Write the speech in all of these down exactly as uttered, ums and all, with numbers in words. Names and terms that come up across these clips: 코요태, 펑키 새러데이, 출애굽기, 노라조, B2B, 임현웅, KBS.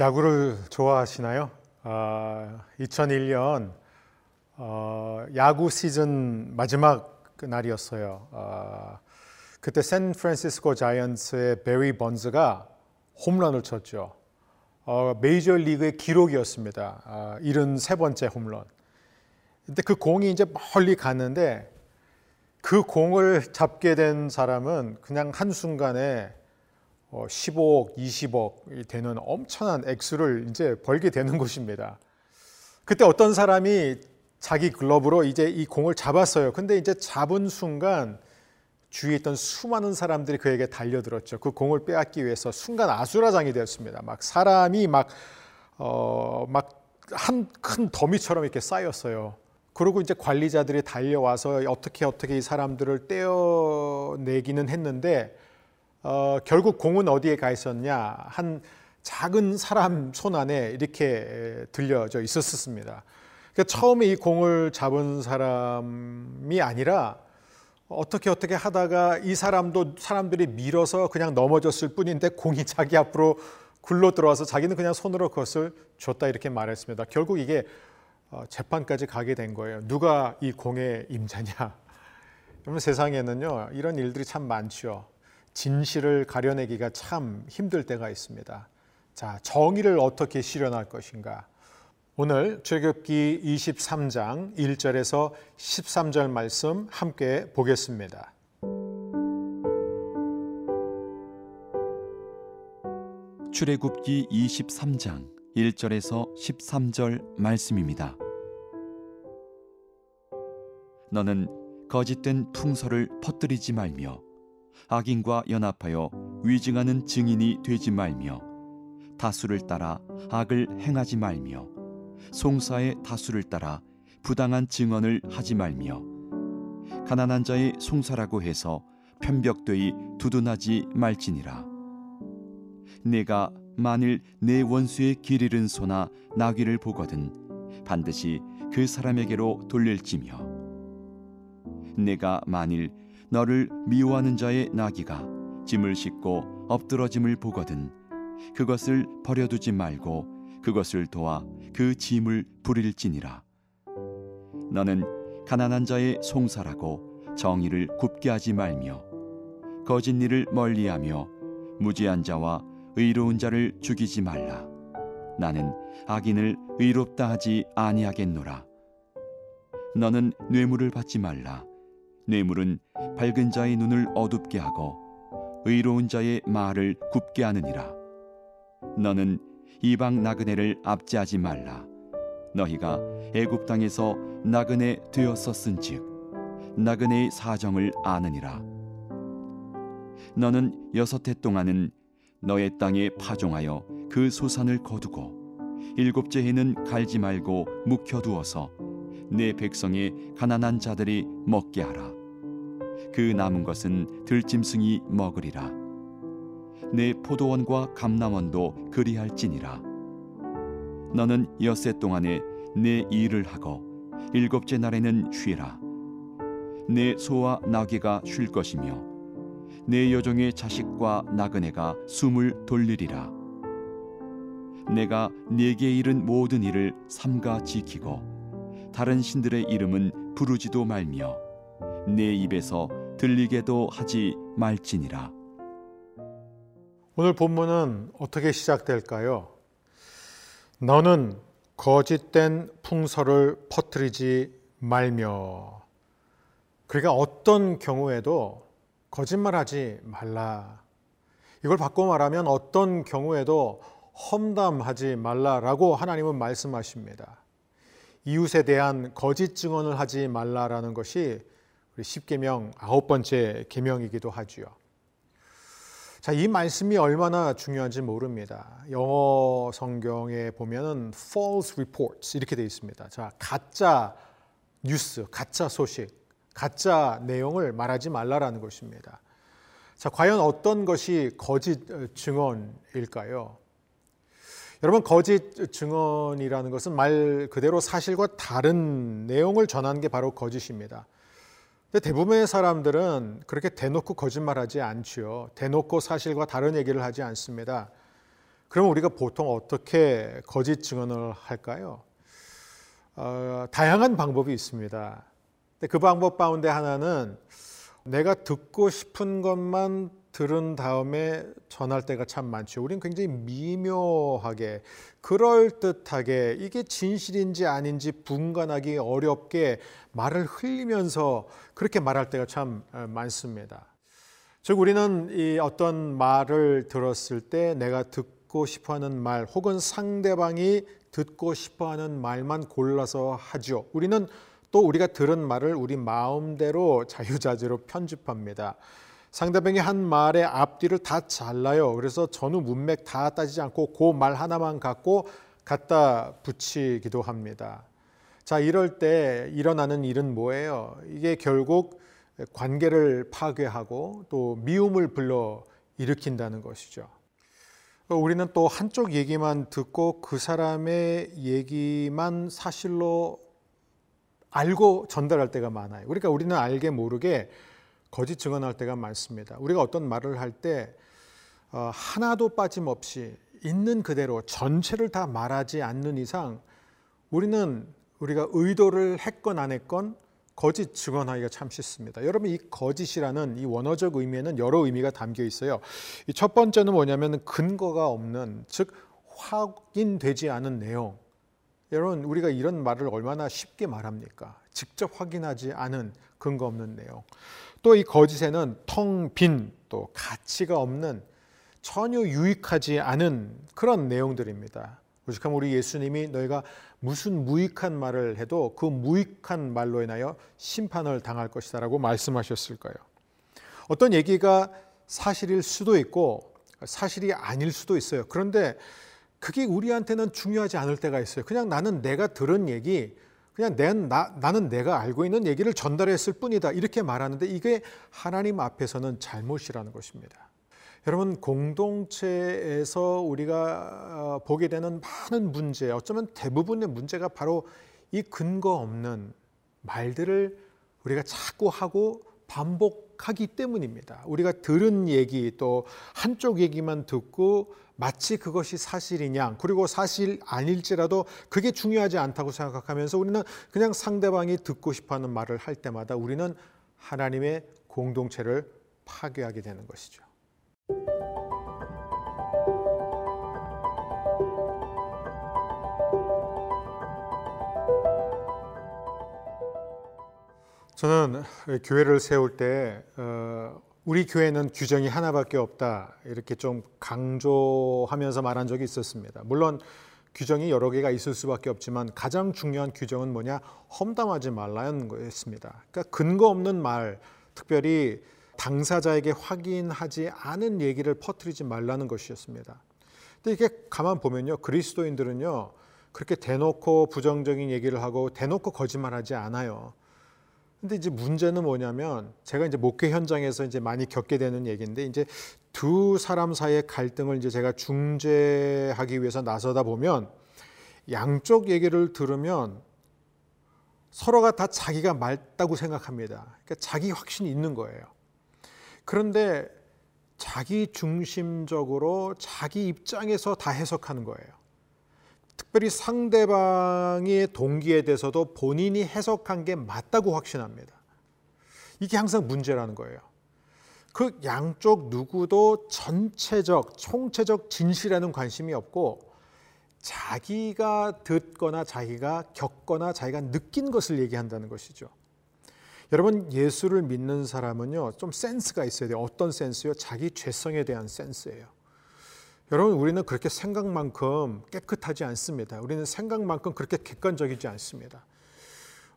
야구를 좋아하시나요? 어, 이천일 년 어, 야구 시즌 마지막 날이었어요. 어, 그때 샌프란시스코 자이언츠의 베리 번즈가 홈런을 쳤죠. 어, 메이저리그의 기록이었습니다. 어, 일흔세 번째 홈런. 근데 그 공이 이제 멀리 갔는데 그 공을 잡게 된 사람은 그냥 한순간에 십오억, 이십억이 되는 엄청난 액수를 이제 벌게 되는 것입니다. 그때 어떤 사람이 자기 글러브로 이제 이 공을 잡았어요. 근데 이제 잡은 순간 주위에 있던 수많은 사람들이 그에게 달려들었죠. 그 공을 빼앗기 위해서 순간 아수라장이 되었습니다. 막 사람이 막 어 막 한 큰 더미처럼 이렇게 쌓였어요. 그리고 이제 관리자들이 달려와서 어떻게 어떻게 이 사람들을 떼어내기는 했는데 어, 결국 공은 어디에 가 있었냐, 한 작은 사람 손 안에 이렇게 들려져 있었습니다. 그러니까 처음에 이 공을 잡은 사람이 아니라 어떻게 어떻게 하다가 이 사람도 사람들이 밀어서 그냥 넘어졌을 뿐인데 공이 자기 앞으로 굴러 들어와서 자기는 그냥 손으로 그것을 줬다 이렇게 말했습니다. 결국 이게 재판까지 가게 된 거예요. 누가 이 공의 임자냐. 여러분, 세상에는요 이런 일들이 참 많죠. 진실을 가려내기가 참 힘들 때가 있습니다. 자, 정의를 어떻게 실현할 것인가? 오늘 출애굽기 이십삼 장 일 절에서 십삼 절 말씀 함께 보겠습니다. 출애굽기 이십삼 장 일 절에서 십삼 절 말씀입니다. 너는 거짓된 풍설을 퍼뜨리지 말며 악인과 연합하여 위증하는 증인이 되지 말며 다수를 따라 악을 행하지 말며 송사의 다수를 따라 부당한 증언을 하지 말며 가난한 자의 송사라고 해서 편벽되이 두둔하지 말지니라. 내가 만일 내 원수의 길 잃은 소나 나귀를 보거든 반드시 그 사람에게로 돌릴지며 내가 만일 너를 미워하는 자의 나귀가 짐을 싣고 엎드러짐을 보거든 그것을 버려두지 말고 그것을 도와 그 짐을 부릴지니라. 너는 가난한 자의 송사라고 정의를 굽게 하지 말며 거짓 일을 멀리하며 무지한 자와 의로운 자를 죽이지 말라. 나는 악인을 의롭다 하지 아니하겠노라. 너는 뇌물을 받지 말라. 뇌물은 밝은 자의 눈을 어둡게 하고 의로운 자의 말을 굽게 하느니라. 너는 이방 나그네를 압제하지 말라. 너희가 애굽 땅에서 나그네 되었었은즉 나그네의 사정을 아느니라. 너는 여섯 해 동안은 너의 땅에 파종하여 그 소산을 거두고 일곱째 해는 갈지 말고 묵혀두어서 내 백성의 가난한 자들이 먹게 하라. 그 남은 것은 들짐승이 먹으리라. 내 포도원과 감람원도 그리할지니라. 너는 엿새 동안에 내 일을 하고 일곱째 날에는 쉬라. 내 소와 나귀가 쉴 것이며 내 여종의 자식과 나그네가 숨을 돌리리라. 내가 네게 이른 모든 일을 삼가 지키고 다른 신들의 이름은 부르지도 말며 내 입에서 들리게도 하지 말지니라. 오늘 본문은 어떻게 시작될까요? 너는 거짓된 풍설을 퍼뜨리지 말며. 그러니까 어떤 경우에도 거짓말하지 말라. 이걸 바꿔 말하면 어떤 경우에도 험담하지 말라라고 하나님은 말씀하십니다. 이웃에 대한 거짓 증언을 하지 말라라는 것이 우리 십 계명 아홉 번째 계명이기도 하지요. 자, 이 말씀이 얼마나 중요한지 모릅니다. 영어 성경에 보면은 false reports 이렇게 되어 있습니다. 자, 가짜 뉴스, 가짜 소식, 가짜 내용을 말하지 말라라는 것입니다. 자, 과연 어떤 것이 거짓 증언일까요? 여러분, 거짓 증언이라는 것은 말 그대로 사실과 다른 내용을 전하는 게 바로 거짓입니다. 근데 대부분의 사람들은 그렇게 대놓고 거짓말하지 않지요. 대놓고 사실과 다른 얘기를 하지 않습니다. 그럼 우리가 보통 어떻게 거짓 증언을 할까요? 어, 다양한 방법이 있습니다. 근데 그 방법 가운데 하나는 내가 듣고 싶은 것만 들은 다음에 전할 때가 참 많죠. 우린 굉장히 미묘하게, 그럴듯하게 이게 진실인지 아닌지 분간하기 어렵게 말을 흘리면서 그렇게 말할 때가 참 많습니다. 즉 우리는 이 어떤 말을 들었을 때 내가 듣고 싶어하는 말 혹은 상대방이 듣고 싶어하는 말만 골라서 하죠. 우리는 또 우리가 들은 말을 우리 마음대로 자유자재로 편집합니다. 상대방이 한 말의 앞뒤를 다 잘라요. 그래서 전후 문맥 다 따지지 않고 그 말 하나만 갖고 갖다 붙이기도 합니다. 자, 이럴 때 일어나는 일은 뭐예요? 이게 결국 관계를 파괴하고 또 미움을 불러 일으킨다는 것이죠. 우리는 또 한쪽 얘기만 듣고 그 사람의 얘기만 사실로 알고 전달할 때가 많아요. 그러니까 우리는 알게 모르게 거짓 증언할 때가 많습니다. 우리가 어떤 말을 할 때 하나도 빠짐없이 있는 그대로 전체를 다 말하지 않는 이상 우리는 우리가 의도를 했건 안 했건 거짓 증언하기가 참 쉽습니다. 여러분, 이 거짓이라는 이 원어적 의미에는 여러 의미가 담겨 있어요. 이 첫 번째는 뭐냐면 근거가 없는, 즉 확인되지 않은 내용. 여러분, 우리가 이런 말을 얼마나 쉽게 말합니까? 직접 확인하지 않은 근거 없는 내용. 또 이 거짓에는 텅 빈, 또 가치가 없는, 전혀 유익하지 않은 그런 내용들입니다. 오직하면 우리 예수님이 너희가 무슨 무익한 말을 해도 그 무익한 말로 인하여 심판을 당할 것이다 라고 말씀하셨을까요? 어떤 얘기가 사실일 수도 있고 사실이 아닐 수도 있어요. 그런데 그게 우리한테는 중요하지 않을 때가 있어요. 그냥 나는 내가 들은 얘기, 그냥 내, 나, 나는 내가 알고 있는 얘기를 전달했을 뿐이다 이렇게 말하는데 이게 하나님 앞에서는 잘못이라는 것입니다. 여러분, 공동체에서 우리가 보게 되는 많은 문제, 어쩌면 대부분의 문제가 바로 이 근거 없는 말들을 우리가 자꾸 하고 반복하기 때문입니다. 우리가 들은 얘기, 또 한쪽 얘기만 듣고 마치 그것이 사실이냐, 그리고 사실 아닐지라도 그게 중요하지 않다고 생각하면서 우리는 그냥 상대방이 듣고 싶어하는 말을 할 때마다 우리는 하나님의 공동체를 파괴하게 되는 것이죠. 저는 교회를 세울 때 어, 우리 교회는 규정이 하나밖에 없다 이렇게 좀 강조하면서 말한 적이 있었습니다. 물론 규정이 여러 개가 있을 수밖에 없지만 가장 중요한 규정은 뭐냐, 험담하지 말라는 거였습니다. 그러니까 근거 없는 말, 특별히 당사자에게 확인하지 않은 얘기를 퍼뜨리지 말라는 것이었습니다. 근데 이게 가만 보면요, 그리스도인들은요 그렇게 대놓고 부정적인 얘기를 하고 대놓고 거짓말하지 않아요. 근데 이제 문제는 뭐냐면, 제가 이제 목회 현장에서 이제 많이 겪게 되는 얘기인데, 이제 두 사람 사이의 갈등을 이제 제가 중재하기 위해서 나서다 보면 양쪽 얘기를 들으면 서로가 다 자기가 맞다고 생각합니다. 그러니까 자기 확신이 있는 거예요. 그런데 자기 중심적으로 자기 입장에서 다 해석하는 거예요. 특별히 상대방의 동기에 대해서도 본인이 해석한 게 맞다고 확신합니다. 이게 항상 문제라는 거예요. 그 양쪽 누구도 전체적, 총체적 진실에는 관심이 없고 자기가 듣거나 자기가 겪거나 자기가 느낀 것을 얘기한다는 것이죠. 여러분, 예수를 믿는 사람은요 좀 센스가 있어야 돼요. 어떤 센스요? 자기 죄성에 대한 센스예요. 여러분, 우리는 그렇게 생각만큼 깨끗하지 않습니다. 우리는 생각만큼 그렇게 객관적이지 않습니다.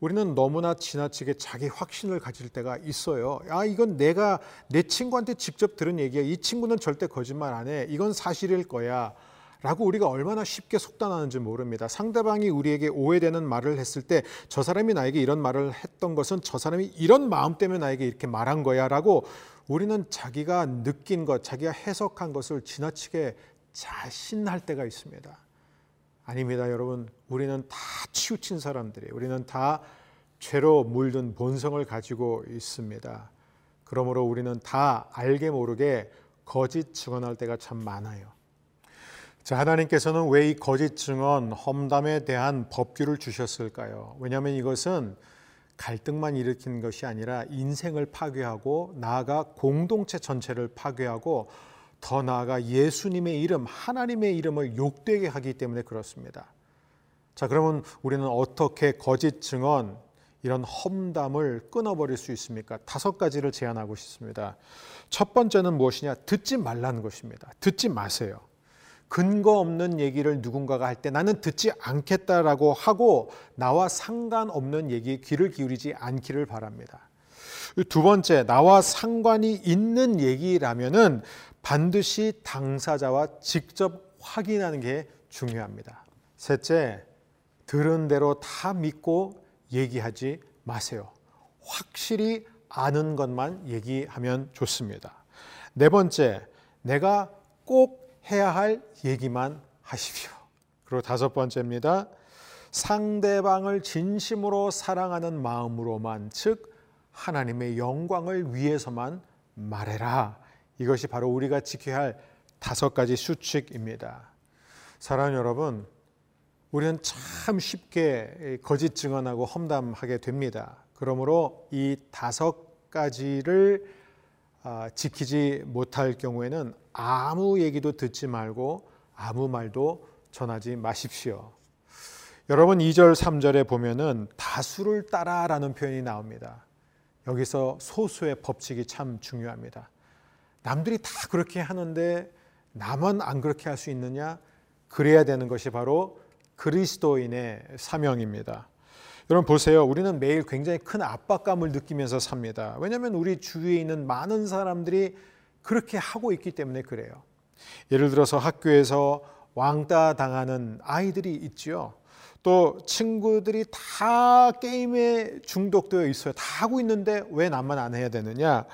우리는 너무나 지나치게 자기 확신을 가질 때가 있어요. 아, 이건 내가 내 친구한테 직접 들은 얘기야. 이 친구는 절대 거짓말 안 해. 이건 사실일 거야. 라고 우리가 얼마나 쉽게 속단하는지 모릅니다. 상대방이 우리에게 오해되는 말을 했을 때 저 사람이 나에게 이런 말을 했던 것은 저 사람이 이런 마음 때문에 나에게 이렇게 말한 거야 라고 우리는 자기가 느낀 것, 자기가 해석한 것을 지나치게 자신할 때가 있습니다. 아닙니다, 여러분. 우리는 다 치우친 사람들이에요. 우리는 다 죄로 물든 본성을 가지고 있습니다. 그러므로 우리는 다 알게 모르게 거짓 증언할 때가 참 많아요. 자, 하나님께서는 왜 이 거짓 증언, 험담에 대한 법규를 주셨을까요? 왜냐하면 이것은 갈등만 일으키는 것이 아니라 인생을 파괴하고 나아가 공동체 전체를 파괴하고 더 나아가 예수님의 이름, 하나님의 이름을 욕되게 하기 때문에 그렇습니다. 자, 그러면 우리는 어떻게 거짓 증언, 이런 험담을 끊어버릴 수 있습니까? 다섯 가지를 제안하고 싶습니다. 첫 번째는 무엇이냐? 듣지 말라는 것입니다. 듣지 마세요. 근거 없는 얘기를 누군가가 할 때 나는 듣지 않겠다라고 하고 나와 상관없는 얘기에 귀를 기울이지 않기를 바랍니다. 두 번째, 나와 상관이 있는 얘기라면은 반드시 당사자와 직접 확인하는 게 중요합니다. 셋째, 들은 대로 다 믿고 얘기하지 마세요. 확실히 아는 것만 얘기하면 좋습니다. 네 번째, 내가 꼭 해야 할 얘기만 하십시오. 그리고 다섯 번째입니다. 상대방을 진심으로 사랑하는 마음으로만, 즉 하나님의 영광을 위해서만 말해라. 이것이 바로 우리가 지켜야 할 다섯 가지 수칙입니다. 사랑하는 여러분, 우리는 참 쉽게 거짓 증언하고 험담하게 됩니다. 그러므로 이 다섯 가지를 지키지 못할 경우에는 아무 얘기도 듣지 말고 아무 말도 전하지 마십시오. 여러분, 이 절 삼 절에 보면은 다수를 따라라는 표현이 나옵니다. 여기서 소수의 법칙이 참 중요합니다. 남들이 다 그렇게 하는데 나만 안 그렇게 할 수 있느냐? 그래야 되는 것이 바로 그리스도인의 사명입니다. 여러분 보세요. 우리는 매일 굉장히 큰 압박감을 느끼면서 삽니다. 왜냐하면 우리 주위에 있는 많은 사람들이 그렇게 하고 있기 때문에 그래요. 예를 들어서 학교에서 왕따 당하는 아이들이 있지요. 또 친구들이 다 게임에 중독되어 있어요. 다 하고 있는데 왜 나만 안 해야 되느냐.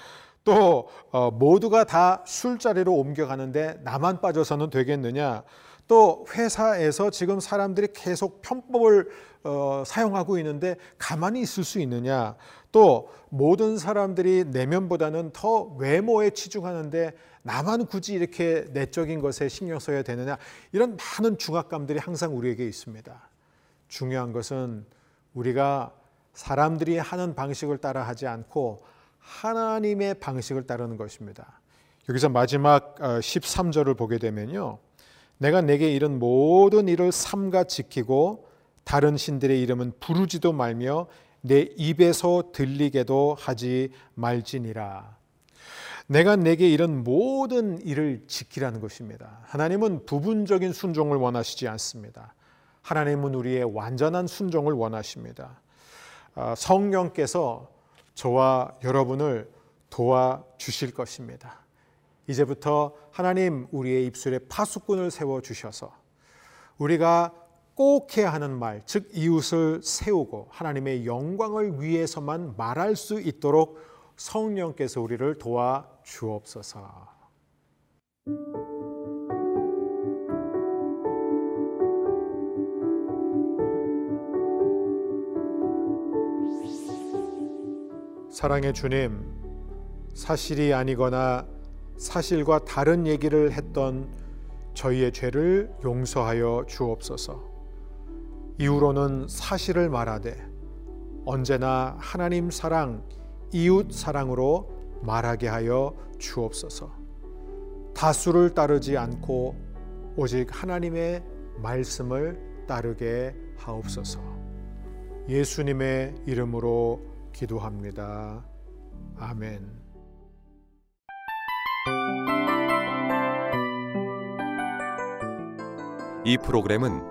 또 모두가 다 술자리로 옮겨가는데 나만 빠져서는 되겠느냐. 또 회사에서 지금 사람들이 계속 편법을 어, 사용하고 있는데 가만히 있을 수 있느냐. 또 모든 사람들이 내면보다는 더 외모에 치중하는데 나만 굳이 이렇게 내적인 것에 신경 써야 되느냐. 이런 많은 중압감들이 항상 우리에게 있습니다. 중요한 것은 우리가 사람들이 하는 방식을 따라 하지 않고 하나님의 방식을 따르는 것입니다. 여기서 마지막 십삼 절을 보게 되면요, 내가 내게 이른 모든 일을 삼가 지키고 다른 신들의 이름은 부르지도 말며 내 입에서 들리게도 하지 말지니라. 내가 내게 이른 모든 일을 지키라는 것입니다. 하나님은 부분적인 순종을 원하시지 않습니다. 하나님은 우리의 완전한 순종을 원하십니다. 성령께서 저와 여러분을 도와주실 것입니다. 이제부터 하나님, 우리의 입술에 파수꾼을 세워주셔서 우리가 꼭 해야 하는 말, 즉 이웃을 세우고 하나님의 영광을 위해서만 말할 수 있도록 성령께서 우리를 도와주옵소서. 사랑의 주님, 사실이 아니거나 사실과 다른 얘기를 했던 저희의 죄를 용서하여 주옵소서. 이후로는 사실을 말하되 언제나 하나님 사랑, 이웃 사랑으로 말하게 하여 주옵소서. 다수를 따르지 않고 오직 하나님의 말씀을 따르게 하옵소서. 예수님의 이름으로 기도합니다. 아멘. 이 프로그램은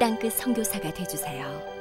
땅끝 선교사가 되어주세요.